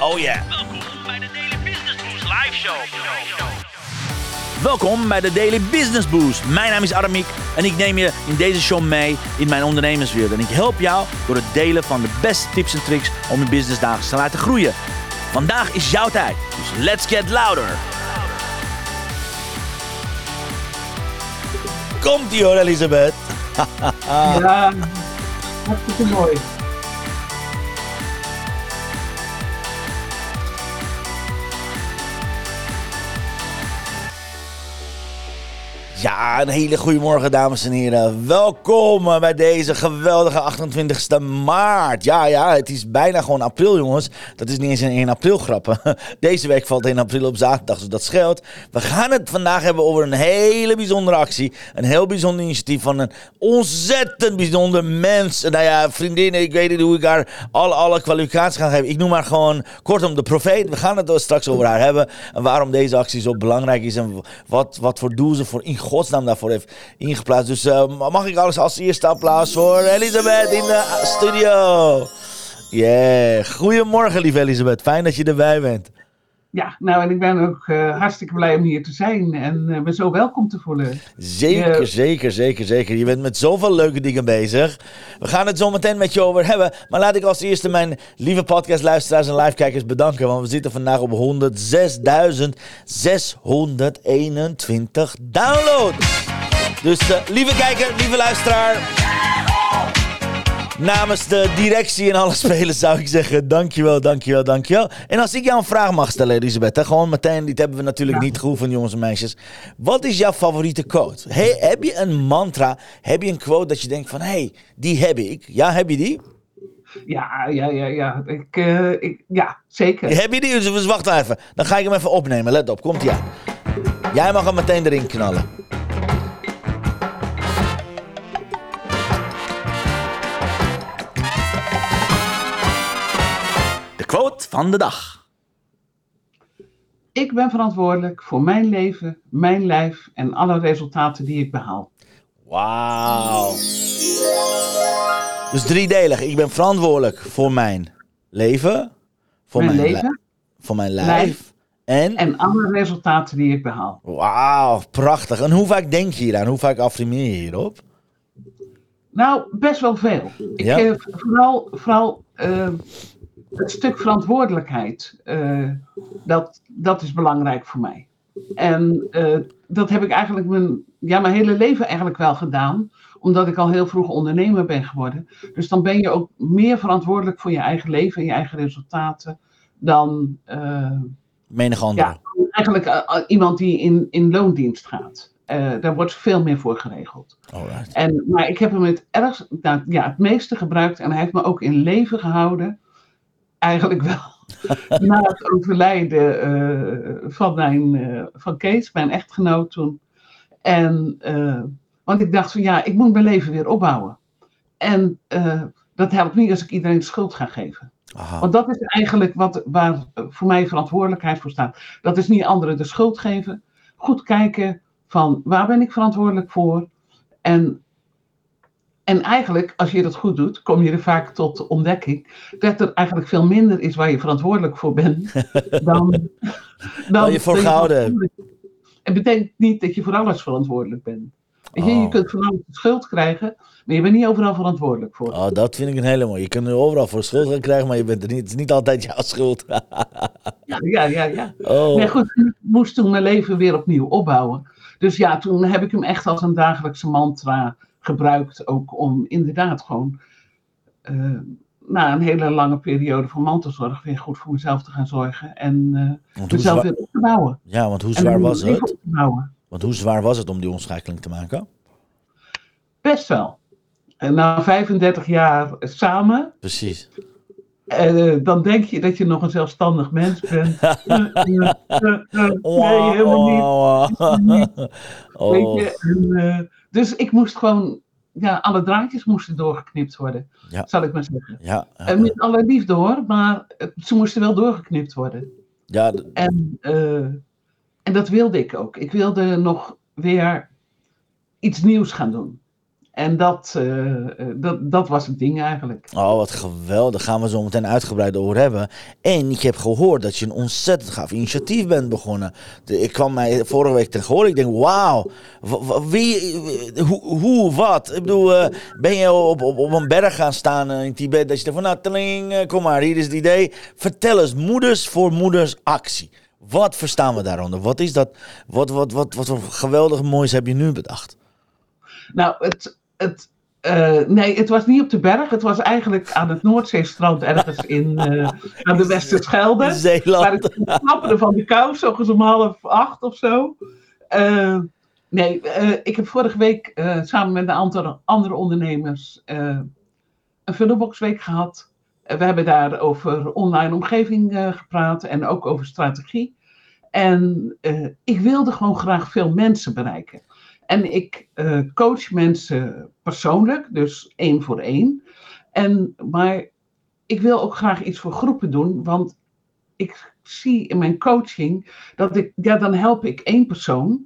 Oh yeah. Welkom bij de Daily Business Boost live show. Welkom bij de Daily Business Boost. Mijn naam is Aramiek en ik neem je in deze show mee in mijn ondernemerswereld. En ik help jou door het delen van de beste tips en tricks om je business dagelijks te laten groeien. Vandaag is jouw tijd, dus let's get louder. Komt-ie hoor, Elisabeth. Ja, hartstikke mooi. Ja, een hele goede morgen, dames en heren. Welkom bij deze geweldige 28e maart. Ja, het is bijna gewoon april, jongens. Dat is niet eens een 1 april grap. Deze week valt 1 april op zaterdag, dus dat scheelt. We gaan het vandaag hebben over een hele bijzondere actie. Een heel bijzonder initiatief van een ontzettend bijzonder mens. Nou ja, vriendinnen, ik weet niet hoe ik haar alle kwalificaties ga geven. Ik noem haar gewoon kortom de profeet. We gaan het straks over haar hebben. En waarom deze actie zo belangrijk is. En wat voor doel ze voor in godsnaam daarvoor heeft ingeplaatst. Dus mag ik alles als eerste applaus voor Elisabeth in de studio. Yeah. Goedemorgen, lieve Elisabeth. Fijn dat je erbij bent. Ja, nou en ik ben ook hartstikke blij om hier te zijn en me zo welkom te voelen. Zeker. Je bent met zoveel leuke dingen bezig. We gaan het zo meteen met je over hebben. Maar laat ik als eerste mijn lieve podcastluisteraars en livekijkers bedanken. Want we zitten vandaag op 106.621 downloads. Dus lieve kijker, lieve luisteraar. Namens de directie en alle spelers zou ik zeggen, dankjewel. En als ik jou een vraag mag stellen, Elisabeth, hè, gewoon meteen, dit hebben we natuurlijk niet geoefend, jongens en meisjes. Wat is jouw favoriete quote? Hey, heb je een mantra, heb je een quote dat je denkt van, hey, die heb ik. Ja, heb je die? Ja. Ik, zeker. Heb je die? Dus wacht even. Dan ga ik hem even opnemen. Let op, komt-ie aan. Jij mag hem meteen erin knallen. Quote van de dag. Ik ben verantwoordelijk voor mijn leven, mijn lijf en alle resultaten die ik behaal. Wauw. Dus driedelig. Ik ben verantwoordelijk voor mijn leven, voor mijn lijf en alle resultaten die ik behaal. Wauw, prachtig. En hoe vaak denk je hieraan? Hoe vaak affirmeer je hierop? Nou, best wel veel. Ik geef vooral het stuk verantwoordelijkheid, dat is belangrijk voor mij. En dat heb ik eigenlijk mijn hele leven eigenlijk wel gedaan. Omdat ik al heel vroeg ondernemer ben geworden. Dus dan ben je ook meer verantwoordelijk voor je eigen leven en je eigen resultaten dan menig ander. Ja, eigenlijk iemand die in loondienst gaat. Daar wordt veel meer voor geregeld. Alright. Maar ik heb hem het meeste gebruikt. En hij heeft me ook in leven gehouden. Eigenlijk wel. Na het overlijden van Kees, mijn echtgenoot toen. Want ik dacht van ik moet mijn leven weer opbouwen. En dat helpt niet als ik iedereen de schuld ga geven. Aha. Want dat is eigenlijk waar voor mij verantwoordelijkheid voor staat. Dat is niet anderen de schuld geven. Goed kijken van waar ben ik verantwoordelijk voor. En eigenlijk, als je dat goed doet, kom je er vaak tot de ontdekking dat er eigenlijk veel minder is waar je verantwoordelijk voor bent dan je voor gehouden hebt. Het betekent niet dat je voor alles verantwoordelijk bent. Oh. Je kunt van alles schuld krijgen, maar je bent niet overal verantwoordelijk voor. Oh, dat vind ik een hele mooie. Je kunt er overal voor schuld gaan krijgen, maar het is niet altijd jouw schuld. Ja. Oh. Nee, goed, ik moest toen mijn leven weer opnieuw opbouwen. Dus ja, toen heb ik hem echt als een dagelijkse mantra gebruikt ook om inderdaad gewoon na een hele lange periode van mantelzorg weer goed voor mezelf te gaan zorgen en mezelf weer op te bouwen. Ja, want hoe zwaar was het? Want hoe zwaar was het om die omschakeling te maken? Best wel. Na 35 jaar samen. Precies. Dan denk je dat je nog een zelfstandig mens bent. Nee, helemaal niet. Weet je, dus ik moest gewoon, alle draadjes moesten doorgeknipt worden, zal ik maar zeggen. Ja. En met alle liefde hoor, maar ze moesten wel doorgeknipt worden. Ja. En dat wilde ik ook. Ik wilde nog weer iets nieuws gaan doen. En dat was het ding eigenlijk. Oh, wat geweldig. Daar gaan we zo meteen uitgebreid over hebben. En ik heb gehoord dat je een ontzettend gaaf initiatief bent begonnen. Ik kwam mij vorige week tegen horen. Ik denk, wauw. Wat? Ik bedoel, ben je op een berg gaan staan in Tibet? Dat je denkt van, nou, tling, kom maar, hier is het idee. Vertel eens, Moeders voor Moeders actie. Wat verstaan we daaronder? Wat is dat? Wat voor geweldig moois heb je nu bedacht? Nou, het was niet op de berg. Het was eigenlijk aan het Noordzeestrand ergens aan de Westerschelde. Zeeland. Waar ik knapperde van de kou, zo om 7:30 of zo. Ik heb vorige week samen met een aantal andere ondernemers een Vullaboxweek gehad. We hebben daar over online omgeving gepraat en ook over strategie. En ik wilde gewoon graag veel mensen bereiken. En ik coach mensen persoonlijk, dus 1-op-1. Maar ik wil ook graag iets voor groepen doen, want ik zie in mijn coaching dat dan help ik 1 persoon.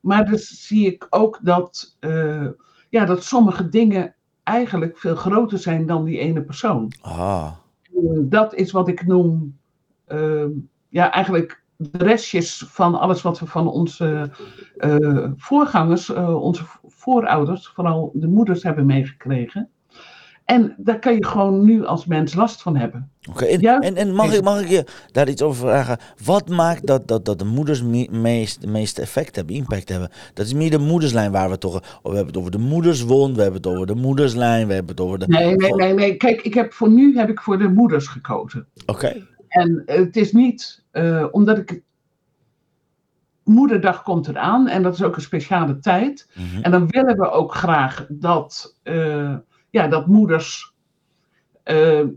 Maar dan zie ik ook dat sommige dingen eigenlijk veel groter zijn dan die ene persoon. Ah. Dat is wat ik noem eigenlijk de restjes van alles wat we van onze voorgangers, onze voorouders, vooral de moeders, hebben meegekregen. En daar kan je gewoon nu als mens last van hebben. Okay, en mag ik je daar iets over vragen? Wat maakt dat de moeders meest effect hebben, impact hebben? Dat is meer de moederslijn waar we toch... We hebben het over de moederswond, we hebben het over de moederslijn, we hebben het over de... Nee. Kijk, nu heb ik voor de moeders gekozen. Oké. En het is niet... omdat ik... Moederdag komt eraan en dat is ook een speciale tijd. Mm-hmm. En dan willen we ook graag dat... dat moeders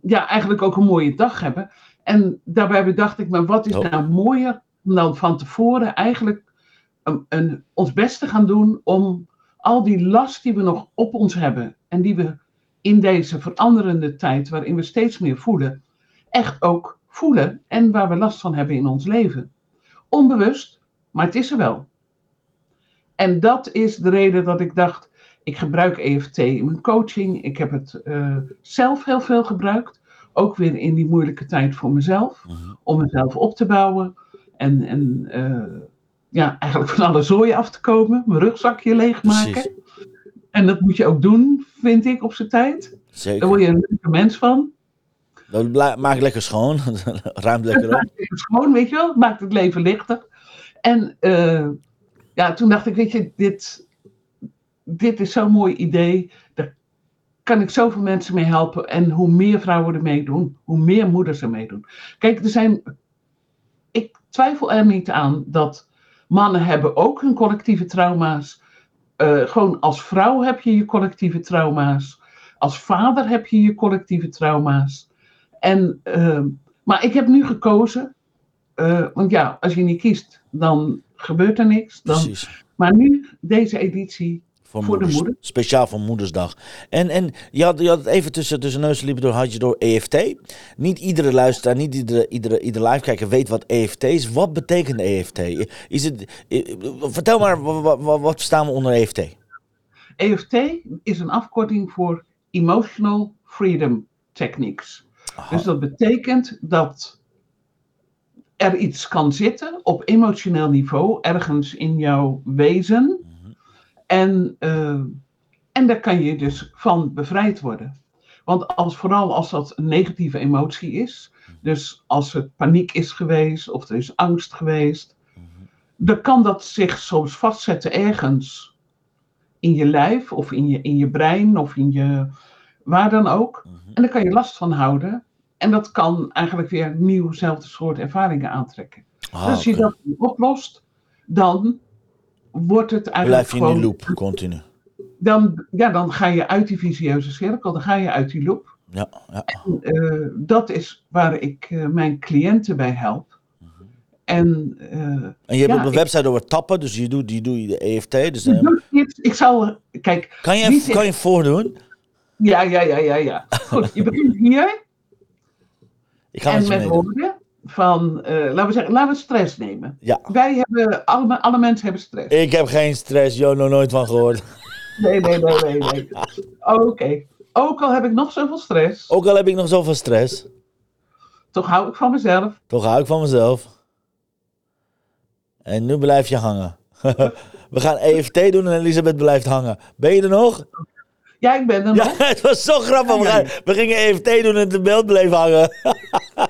eigenlijk ook een mooie dag hebben. En daarbij bedacht ik me, wat is nou mooier om dan van tevoren eigenlijk ons best te gaan doen om al die last die we nog op ons hebben en die we in deze veranderende tijd waarin we steeds meer voelen, echt ook voelen en waar we last van hebben in ons leven. Onbewust, maar het is er wel. En dat is de reden dat ik dacht, ik gebruik EFT in mijn coaching. Ik heb het zelf heel veel gebruikt. Ook weer in die moeilijke tijd voor mezelf. Mm-hmm. Om mezelf op te bouwen. En eigenlijk van alle zooi af te komen. Mijn rugzakje leegmaken. Precies. En dat moet je ook doen, vind ik, op z'n tijd. Zeker. Daar word je een leuke mens van. Dat maakt lekker schoon. Ruimt lekker op. Maakt het schoon, weet je wel. Maakt het leven lichter. En toen dacht ik, weet je, Dit is zo'n mooi idee, daar kan ik zoveel mensen mee helpen. En hoe meer vrouwen er meedoen, hoe meer moeders er meedoen. Kijk, ik twijfel er niet aan dat mannen hebben ook hun collectieve trauma's. Gewoon als vrouw heb je je collectieve trauma's. Als vader heb je je collectieve trauma's. Maar ik heb nu gekozen, want ja, als je niet kiest, dan gebeurt er niks. Precies. Maar nu, deze editie... Voor de moeder. Speciaal voor Moedersdag. En je had het even tussen neus en lippen door, had je door EFT. Niet iedere luisteraar, niet iedere livekijker weet wat EFT is. Wat betekent EFT? Vertel maar, wat staan we onder EFT? EFT is een afkorting voor Emotional Freedom Techniques. Aha. Dus dat betekent dat er iets kan zitten op emotioneel niveau, ergens in jouw wezen... En daar kan je dus van bevrijd worden. Want vooral als dat een negatieve emotie is, dus als er paniek is geweest of er is angst geweest, dan kan dat zich soms vastzetten ergens in je lijf of in je brein of in je waar dan ook. En daar kan je last van houden. En dat kan eigenlijk weer nieuwzelfde soort ervaringen aantrekken. Dus als je dat oplost, dan... wordt het eigenlijk blijf je in die loop, continu. Dan ga je uit die vicieuze cirkel, dan ga je uit die loop. Ja. En, dat is waar ik mijn cliënten bij help. Mm-hmm. En je hebt op de website over tappen, dus doe je de EFT. Dus kan je het voordoen? Ja. Goed, je begint hier. Ik ga en met woorden. Van, laten we stress nemen. Ja. Alle mensen hebben stress. Ik heb geen stress, nooit van gehoord. Nee. Oké. Ook al heb ik nog zoveel stress. Toch hou ik van mezelf. En nu blijf je hangen. We gaan EFT doen en Elisabeth blijft hangen. Ben je er nog? Ja, ik ben er nog. Ja, het was zo grappig. We gingen EFT doen en de beeld bleef hangen.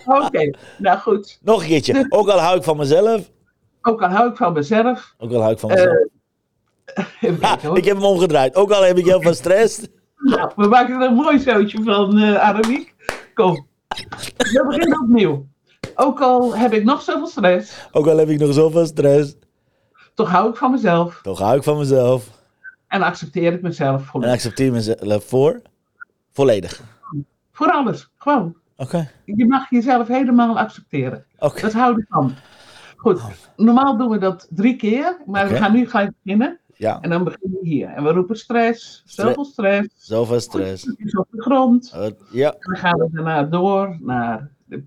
Oké, nou goed. Nog een keertje. Ook al hou ik van mezelf. Ik heb hem omgedraaid. Ook al heb ik heel veel stress. Nou, we maken er een mooi zootje van, Aramiek. Kom. We beginnen opnieuw. Ook al heb ik nog zoveel stress. Toch hou ik van mezelf. En accepteer ik mezelf volledig. Volledig. Voor alles. Gewoon. Oké. Je mag jezelf helemaal accepteren. Oké. Dat hou ik van. Goed. Normaal doen we dat 3 keer. Maar we gaan nu gelijk beginnen. Ja. En dan beginnen we hier. En we roepen stress. Het is op de grond. En dan gaan we daarna door naar de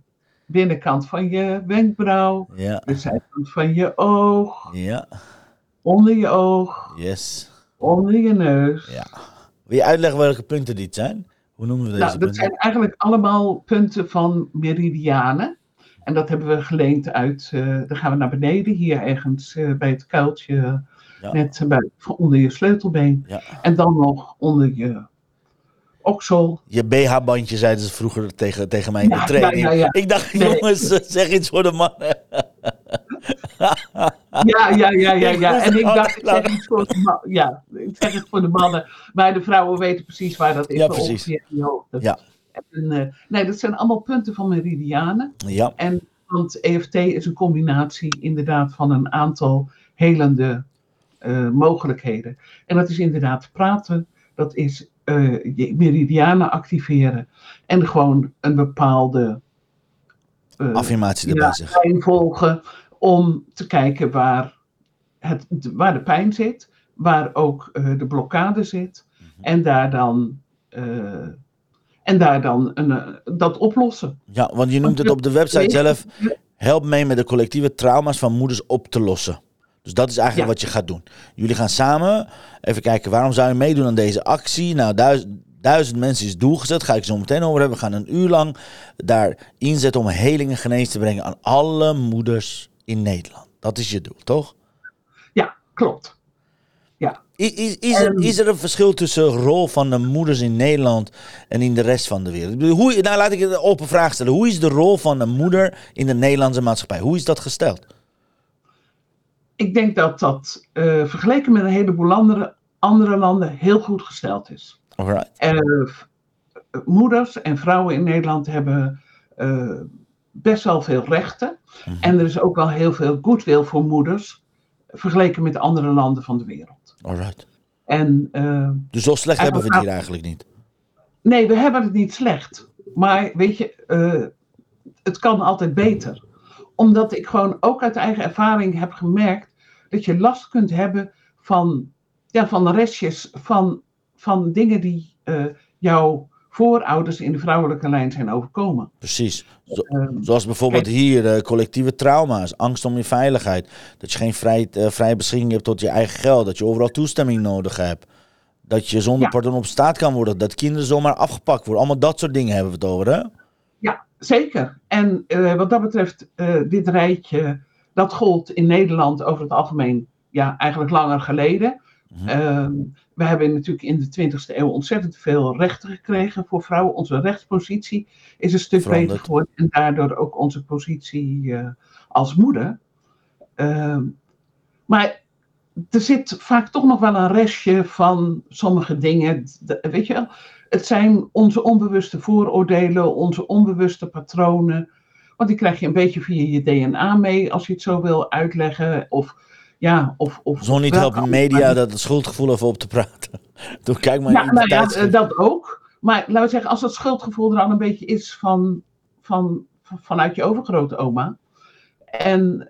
binnenkant van je wenkbrauw. Ja. De zijkant van je oog. Ja. Onder je oog. Yes. Onder je neus. Ja. Wil je uitleggen welke punten dit zijn? Hoe noemen we deze punten? Dat zijn eigenlijk allemaal punten van meridianen. En dat hebben we geleend uit... dan gaan we naar beneden. Hier ergens bij het kuiltje... Ja. Net onder je sleutelbeen. Ja. En dan nog onder je oksel. Je BH-bandje zeiden ze vroeger tegen mij in de training. Ja. Ik dacht, jongens, zeg iets voor de mannen. Ja. En ik dacht, ik zeg iets voor de mannen. Ja, ik zeg het voor de mannen. Maar de vrouwen weten precies waar dat is. Ja, precies. Ja. En, nee, dat zijn allemaal punten van meridianen. Ja. En, want EFT is een combinatie inderdaad van een aantal helende... mogelijkheden. En dat is inderdaad praten, dat is je meridianen activeren en gewoon een bepaalde affirmatie erbij pijn volgen om te kijken waar de pijn zit, waar ook de blokkade zit en daar dan dat oplossen. Ja, want je noemt het op de website zelf, help mee met de collectieve trauma's van moeders op te lossen. Dus dat is eigenlijk wat je gaat doen. Jullie gaan samen even kijken, waarom zou je meedoen aan deze actie? Nou, 1000 mensen is doelgezet, ga ik zo meteen over hebben. We gaan 1 uur lang daar inzetten om heling en genees te brengen aan alle moeders in Nederland. Dat is je doel, toch? Ja, klopt. Ja. Is er een verschil tussen de rol van de moeders in Nederland en in de rest van de wereld? Nou, laat ik een open vraag stellen. Hoe is de rol van de moeder in de Nederlandse maatschappij? Hoe is dat gesteld? Ik denk dat dat vergeleken met een heleboel andere landen heel goed gesteld is. Alright. Moeders en vrouwen in Nederland hebben best wel veel rechten. Mm-hmm. En er is ook wel heel veel goodwill voor moeders vergeleken met andere landen van de wereld. Alright. En, dus zo slecht hebben we het hier eigenlijk niet? Nee, we hebben het niet slecht. Maar weet je, het kan altijd beter. Omdat ik gewoon ook uit eigen ervaring heb gemerkt dat je last kunt hebben van restjes, van dingen die jouw voorouders in de vrouwelijke lijn zijn overkomen. Precies. Zoals bijvoorbeeld hier collectieve trauma's, angst om je veiligheid. Dat je geen vrije beschikking hebt tot je eigen geld. Dat je overal toestemming nodig hebt. Dat je zonder pardon op staat kan worden. Dat kinderen zomaar afgepakt worden. Allemaal dat soort dingen hebben we het over, hè? Zeker. En wat dat betreft, dit rijtje, dat gold in Nederland over het algemeen, eigenlijk langer geleden. Mm-hmm. We hebben natuurlijk in de 20e eeuw ontzettend veel rechten gekregen voor vrouwen. Onze rechtspositie is een stuk beter geworden en daardoor ook onze positie als moeder. Maar er zit vaak toch nog wel een restje van sommige dingen, weet je wel. Het zijn onze onbewuste vooroordelen, onze onbewuste patronen. Want die krijg je een beetje via je DNA mee, als je het zo wil uitleggen. Of zo niet helpen media dat het schuldgevoel even op te praten. Kijk maar dat ook. Maar laten we zeggen, als dat schuldgevoel er al een beetje is vanuit je overgrootoma. En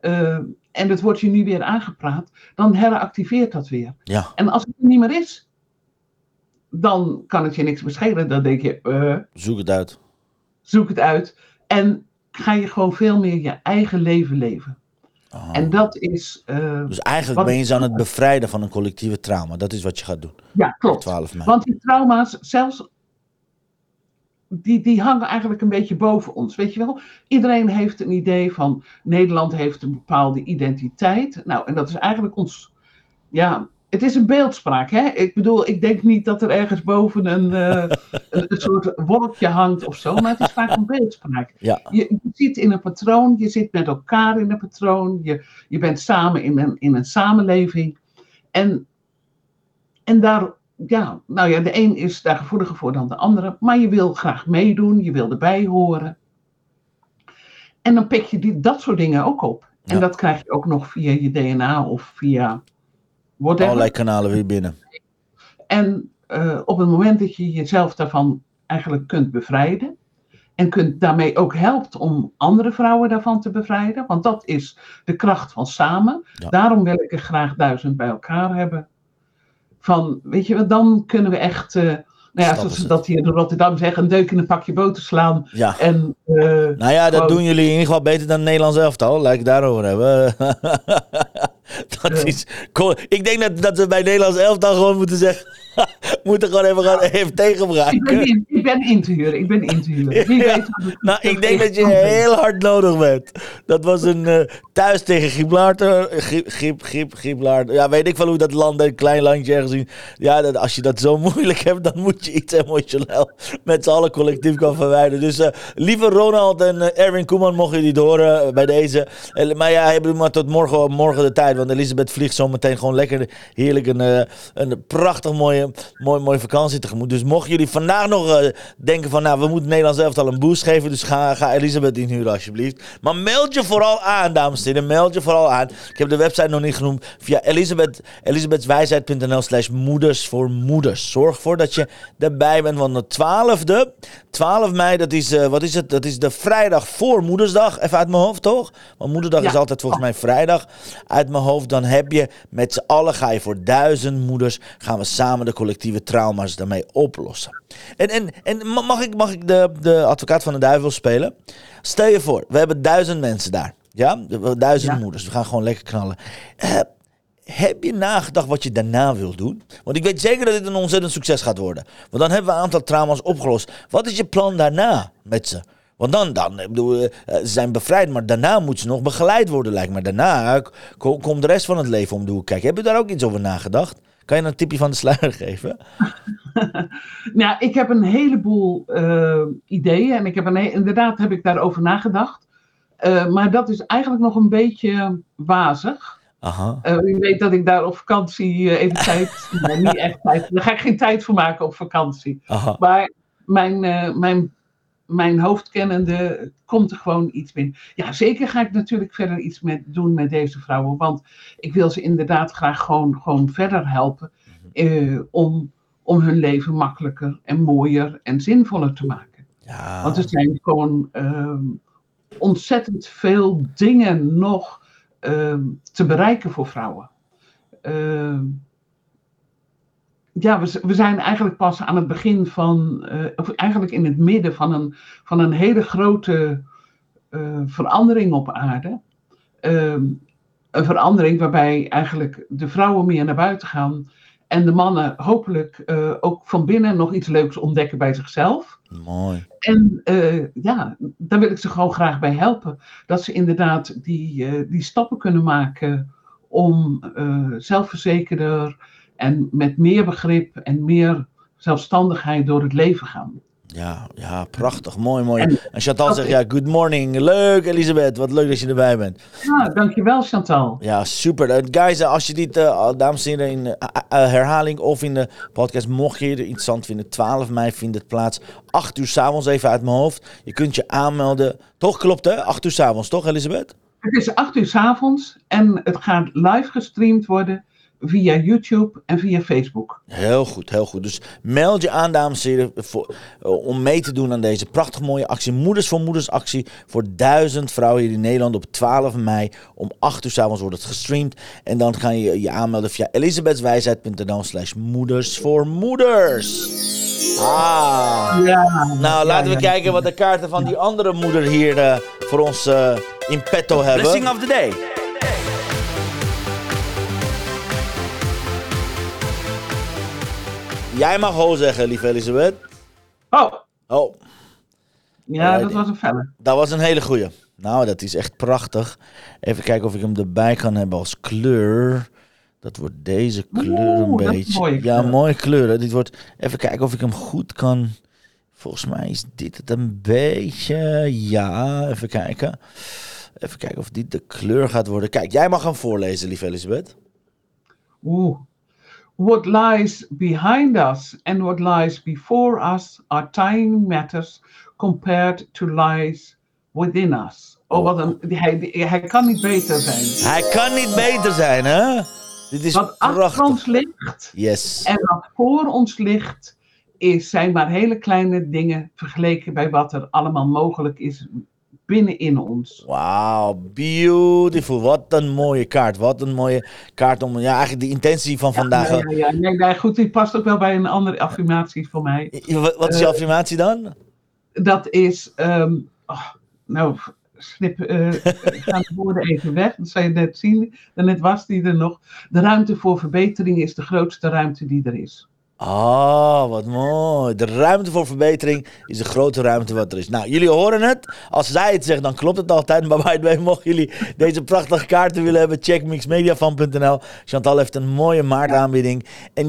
het wordt je nu weer aangepraat, dan heractiveert dat weer. Ja. En als het er niet meer is, dan kan het je niks beschelen. Dan denk je... Zoek het uit. En ga je gewoon veel meer je eigen leven leven. Aha. En dat is... dus eigenlijk ben je ze aan het bevrijden van een collectieve trauma. Dat is wat je gaat doen. Ja, klopt. 12 mei. Want die trauma's, zelfs... Die hangen eigenlijk een beetje boven ons, weet je wel. Iedereen heeft een idee van... Nederland heeft een bepaalde identiteit. Nou, en dat is eigenlijk ons... Ja, het is een beeldspraak, hè. Ik bedoel, ik denk niet dat er ergens boven een soort wolkje hangt of zo. Maar het is vaak een beeldspraak. Ja. Je zit in een patroon, je zit met elkaar in een patroon. Je bent samen in een samenleving. En daar... Ja, nou ja, de een is daar gevoeliger voor dan de andere. Maar je wil graag meedoen, je wil erbij horen. En dan pik je dat soort dingen ook op. En ja, dat krijg je ook nog via je DNA of via... whatever. Allerlei kanalen weer binnen. En op het moment dat je jezelf daarvan eigenlijk kunt bevrijden... en daarmee ook helpt om andere vrouwen daarvan te bevrijden... want dat is de kracht van samen. Ja. Daarom wil ik er graag 1000 bij elkaar hebben... Van, weet je wat, dan kunnen we echt, nou ja, zoals ze dat hier in Rotterdam zeggen, een deuk in een pakje boter slaan. Ja. En, nou ja, dat doen jullie in ieder geval beter dan het Nederlands elftal. Laat ik daarover hebben. Dat is cool. Ik denk dat we bij het Nederlands elftal gewoon moeten zeggen, moeten gewoon even tegenbraken. Ik ben in te huren, Wie weet wat het nou, ik denk dat je heel hard nodig bent. Dat was een thuis tegen Gibraltar. Ja, weet ik wel hoe dat land, een klein landje ergens in. Ja, als je dat zo moeilijk hebt, dan moet je iets emotioneel met z'n allen collectief kan verwijderen. Dus lieve Ronald en Erwin Koeman, mochten jullie het horen bij deze. Maar ja, hebben maar tot morgen de tijd. Want Elisabeth vliegt zometeen gewoon lekker heerlijk een prachtig mooie vakantie tegemoet. Dus mochten jullie vandaag nog denken van... nou, we moeten Nederland zelf al een boost geven... dus ga Elisabeth inhuren alsjeblieft. Maar meld je vooral aan, dames en heren. Meld je vooral aan. Ik heb de website nog niet genoemd. Via elisabethwijsheid.nl/moeders voor moeders. Zorg ervoor dat je erbij bent. Want de 12 mei, dat is... wat is het? Dat is de vrijdag voor Moedersdag. Even uit mijn hoofd, toch? Want Moederdag is altijd volgens mij vrijdag. Uit mijn hoofd, dan heb je met z'n allen... ga je voor 1000 moeders... gaan we samen de collectieve trauma's daarmee oplossen. En mag ik de advocaat van de duivel spelen? Stel je voor, we hebben 1000 mensen daar. Ja? 1000 moeders. We gaan gewoon lekker knallen. Heb je nagedacht wat je daarna wil doen? Want ik weet zeker dat dit een ontzettend succes gaat worden. Want dan hebben we een aantal trauma's opgelost. Wat is je plan daarna met ze? Want ze zijn bevrijd, maar daarna moeten ze nog begeleid worden, lijkt me. Daarna komt de rest van het leven om de hoek kijken. Heb je daar ook iets over nagedacht? Kan je een tipje van de sluier geven? Nou, ik heb een heleboel ideeën. En ik heb inderdaad heb ik daarover nagedacht. Maar dat is eigenlijk nog een beetje wazig. Aha. U weet dat ik daar op vakantie even tijd... niet echt tijd. Daar ga ik geen tijd voor maken op vakantie. Aha. Maar mijn hoofdkennende komt er gewoon iets binnen. Ja, zeker ga ik natuurlijk verder iets doen met deze vrouwen. Want ik wil ze inderdaad graag gewoon verder helpen. Om hun leven makkelijker en mooier en zinvoller te maken. Ja. Want er zijn gewoon ontzettend veel dingen nog te bereiken voor vrouwen. Ja, we zijn eigenlijk pas aan het begin van... of eigenlijk in het midden van een hele grote verandering op aarde. Een verandering waarbij eigenlijk de vrouwen meer naar buiten gaan... en de mannen hopelijk ook van binnen nog iets leuks ontdekken bij zichzelf. Mooi. En ja, daar wil ik ze gewoon graag bij helpen. Dat ze inderdaad die stappen kunnen maken om zelfverzekerder... en met meer begrip en meer zelfstandigheid door het leven gaan. Ja, prachtig. Mooi. En Chantal zegt, ja, good morning. Leuk, Elisabeth. Wat leuk dat je erbij bent. Ja, dankjewel, Chantal. Ja, super. Guys, als je dit, dames en heren, in herhaling of in de podcast, mocht je er interessant vinden, 12 mei vindt het plaats. 8 uur 's avonds, even uit mijn hoofd. Je kunt je aanmelden. Toch, klopt hè? 8 uur 's avonds, toch, Elisabeth? Het is 8 uur 's avonds en het gaat live gestreamd worden. Via YouTube en via Facebook. Heel goed. Dus meld je aan, dames en heren, om mee te doen aan deze prachtig mooie actie. Moeders voor Moeders actie voor 1000 vrouwen hier in Nederland op 12 mei. Om 8 uur 's avonds wordt het gestreamd. En dan ga je je aanmelden via elisabethwijsheid.nl/moeders voor moeders. Ah. Ja. Nou, laten we kijken wat de kaarten van die andere moeder hier voor ons in petto hebben. Blessing of the day. Jij mag ho zeggen, lieve Elisabeth. Oh. Ja, dat was een felle. Dat was een hele goeie. Nou, dat is echt prachtig. Even kijken of ik hem erbij kan hebben als kleur. Dat wordt deze kleur een beetje. Mooie kleur. Ja, mooie kleuren. Dit wordt. Even kijken of ik hem goed kan. Volgens mij is dit het een beetje. Ja, even kijken. Even kijken of dit de kleur gaat worden. Kijk, jij mag hem voorlezen, lieve Elisabeth. What lies behind us and what lies before us are tiny matters compared to lies within us. Oh, wat een, hij kan niet beter zijn. Hij kan niet beter zijn, hè? Dit is wat prachtig. Achter ons ligt en wat voor ons ligt zijn maar hele kleine dingen vergeleken bij wat er allemaal mogelijk is binnenin ons. Wauw, beautiful. Wat een mooie kaart. Wat een mooie kaart om... Ja, eigenlijk de intentie van vandaag... Nee, goed, die past ook wel bij een andere affirmatie voor mij. Wat is je affirmatie dan? Dat is... ik ga de woorden even weg. Dat zou je net zien. Net was die er nog. De ruimte voor verbetering is de grootste ruimte die er is. Oh, wat mooi. De ruimte voor verbetering is de grote ruimte wat er is. Nou, jullie horen het. Als zij het zegt, dan klopt het altijd. Maar bij het mochten jullie deze prachtige kaarten willen hebben, check mixmediafan.nl. Chantal heeft een mooie maartaanbieding. En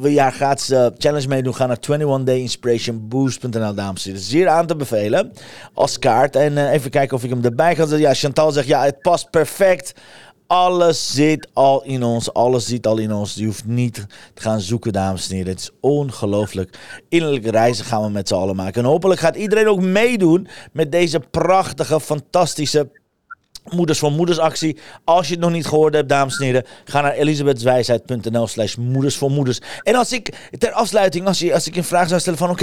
wil je haar gratis challenge meedoen? Ga naar 21DayInspirationBoost.nl, dames en heren. Zeer aan te bevelen als kaart. En even kijken of ik hem erbij ga zetten. Ja, Chantal zegt, het past perfect. Alles zit al in ons. Alles zit al in ons. Je hoeft niet te gaan zoeken, dames en heren. Het is ongelooflijk. Innerlijke reizen gaan we met z'n allen maken. En hopelijk gaat iedereen ook meedoen met deze prachtige, fantastische Moeders voor Moeders actie. Als je het nog niet gehoord hebt, dames en heren, ga naar elisabethwijsheid.nl/moeders voor moeders. En als ik, ter afsluiting, als ik een vraag zou stellen van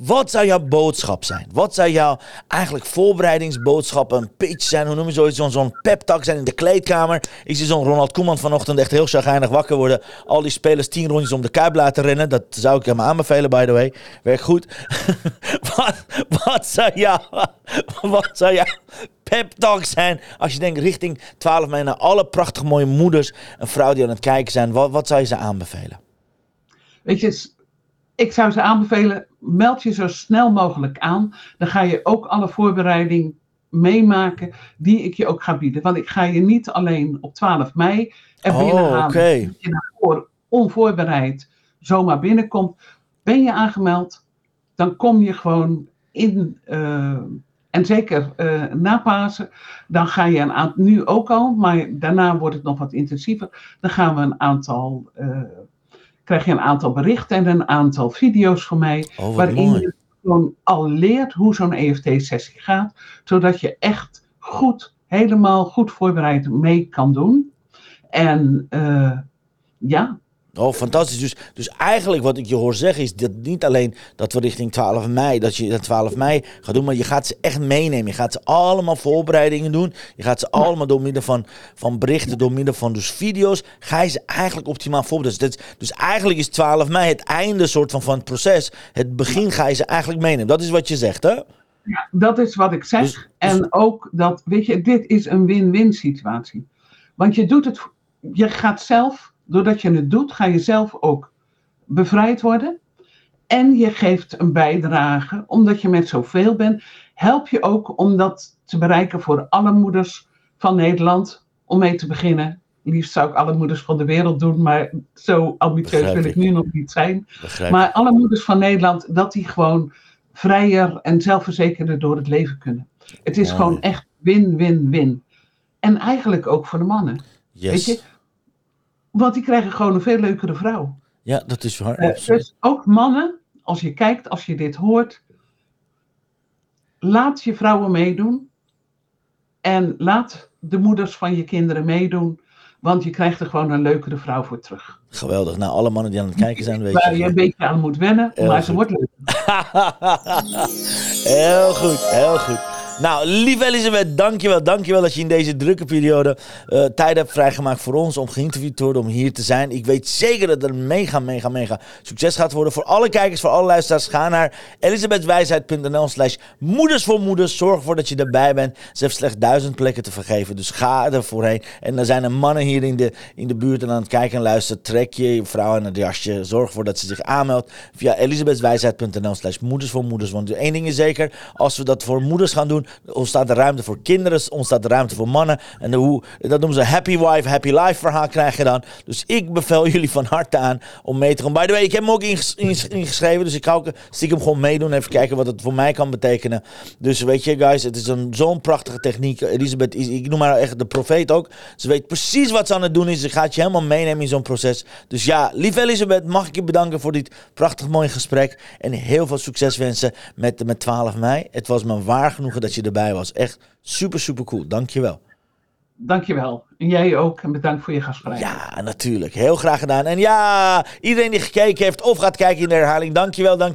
wat zou jouw boodschap zijn? Wat zou jouw eigenlijk voorbereidingsboodschap, een pitch zijn? Hoe noem je zoiets? Zo'n pep talk zijn in de kleedkamer. Ik zie zo'n Ronald Koeman vanochtend echt heel chagrijnig wakker worden. Al die spelers 10 rondjes om de Kuip laten rennen. Dat zou ik hem aanbevelen, by the way. Werkt goed. Wat zou jouw pep talk zijn? Als je denkt richting 12 mei naar alle prachtig mooie moeders en vrouwen die aan het kijken zijn. Wat zou je ze aanbevelen? Weet je, ik zou ze aanbevelen, meld je zo snel mogelijk aan. Dan ga je ook alle voorbereiding meemaken die ik je ook ga bieden. Want ik ga je niet alleen op 12 mei binnenhalen. Dat je daarvoor onvoorbereid zomaar binnenkomt. Ben je aangemeld, dan kom je gewoon in... En zeker na Pasen, dan ga je nu ook al, maar daarna wordt het nog wat intensiever. Dan gaan we krijg je een aantal berichten en een aantal video's van mij. Waarin je gewoon al leert hoe zo'n EFT-sessie gaat. Zodat je echt helemaal goed voorbereid mee kan doen. En fantastisch. Dus eigenlijk wat ik je hoor zeggen is dat niet alleen dat we richting 12 mei, dat je dat 12 mei gaat doen, maar je gaat ze echt meenemen. Je gaat ze allemaal voorbereidingen doen. Je gaat ze allemaal door middel van berichten, door middel van dus video's, ga je ze eigenlijk optimaal voorbereiden. Dus eigenlijk is 12 mei het einde soort van het proces. Het begin ga je ze eigenlijk meenemen. Dat is wat je zegt, hè? Ja, dat is wat ik zeg. Dus, en ook dat, weet je, dit is een win-win situatie. Want je doet het, je gaat zelf... Doordat je het doet, ga je zelf ook bevrijd worden. En je geeft een bijdrage, omdat je met zoveel bent. Help je ook om dat te bereiken voor alle moeders van Nederland. Om mee te beginnen. Liefst zou ik alle moeders van de wereld doen, maar zo ambitieus wil ik nu nog niet zijn. Maar alle moeders van Nederland, dat die gewoon vrijer en zelfverzekerder door het leven kunnen. Het is gewoon echt win-win-win. En eigenlijk ook voor de mannen. Yes. Weet je? Want die krijgen gewoon een veel leukere vrouw. Ja, dat is waar. Dus ook mannen, als je kijkt, als je dit hoort. Laat je vrouwen meedoen. En laat de moeders van je kinderen meedoen. Want je krijgt er gewoon een leukere vrouw voor terug. Geweldig. Nou, alle mannen die aan het kijken zijn, weet je. Waar je een beetje aan moet wennen, maar ze wordt leuk. Heel goed, heel goed. Nou, lieve Elisabeth, dankjewel dat je in deze drukke periode tijd hebt vrijgemaakt voor ons om geïnterviewd te worden, om hier te zijn. Ik weet zeker dat er mega succes gaat worden. Voor alle kijkers, voor alle luisteraars, ga naar elisabethwijsheid.nl/moeders voor moeders. Zorg ervoor dat je erbij bent. Ze heeft slechts 1000 plekken te vergeven, dus ga er voorheen. En er zijn er mannen hier in de buurt en aan het kijken en luisteren. Trek je vrouw aan het jasje. Zorg ervoor dat ze zich aanmeldt via elisabethwijsheid.nl/moeders voor moeders. Want één ding is zeker, als we dat voor moeders gaan doen, ontstaat er ruimte voor kinderen, ontstaat er ruimte voor mannen. En dat noemen ze happy wife, happy life verhaal krijg je dan. Dus ik bevel jullie van harte aan om mee te gaan. By the way, ik heb hem ook ingeschreven, dus ik ga ook stiekem gewoon meedoen. Even kijken wat het voor mij kan betekenen. Dus weet je guys, het is zo'n prachtige techniek. Elisabeth is, ik noem haar echt de profeet ook. Ze weet precies wat ze aan het doen is. Ze gaat je helemaal meenemen in zo'n proces. Dus ja, lieve Elisabeth, mag ik je bedanken voor dit prachtig mooi gesprek. En heel veel succes wensen met 12 mei. Het was me waar genoegen dat je erbij was. Echt super cool. Dankjewel. Dankjewel. En jij ook. En bedankt voor je gastvrijheid. Ja, natuurlijk. Heel graag gedaan. En ja, iedereen die gekeken heeft of gaat kijken in de herhaling. Dankjewel. En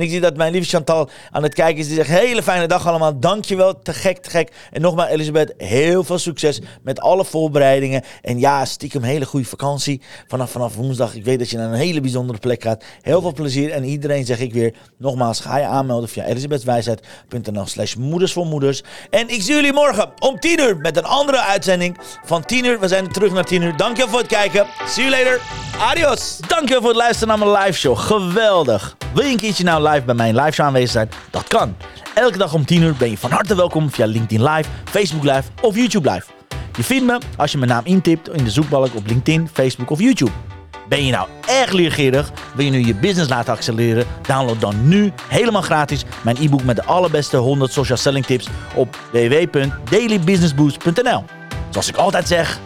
ik zie dat mijn lieve Chantal aan het kijken is. Die zegt, hele fijne dag allemaal. Dankjewel. Te gek. En nogmaals, Elisabeth, heel veel succes met alle voorbereidingen. En ja, stiekem hele goede vakantie. Vanaf woensdag. Ik weet dat je naar een hele bijzondere plek gaat. Heel veel plezier. En iedereen zeg ik weer, nogmaals, ga je aanmelden via elisabethwijsheid.nl/moeders voor moeders. En ik zie jullie morgen om 10:00 met een andere uitzending van 10:00. We zijn terug naar 10:00. Dankjewel voor het kijken. See you later. Adios. Dankjewel voor het luisteren naar mijn live show. Geweldig. Wil je een keertje nou live bij mijn live show aanwezig zijn? Dat kan. Elke dag om 10:00 ben je van harte welkom via LinkedIn Live, Facebook Live of YouTube Live. Je vindt me als je mijn naam intipt in de zoekbalk op LinkedIn, Facebook of YouTube. Ben je nou erg leergierig? Wil je nu je business laten accelereren? Download dan nu helemaal gratis mijn e-book met de allerbeste 100 social selling tips op www.dailybusinessboost.nl. Zoals ik altijd zeg,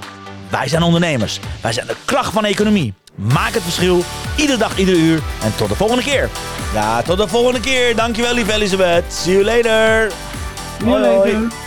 wij zijn ondernemers. Wij zijn de kracht van de economie. Maak het verschil, iedere dag, ieder uur. En tot de volgende keer. Ja, tot de volgende keer. Dankjewel, lieve Elisabeth. See you later. Hoi.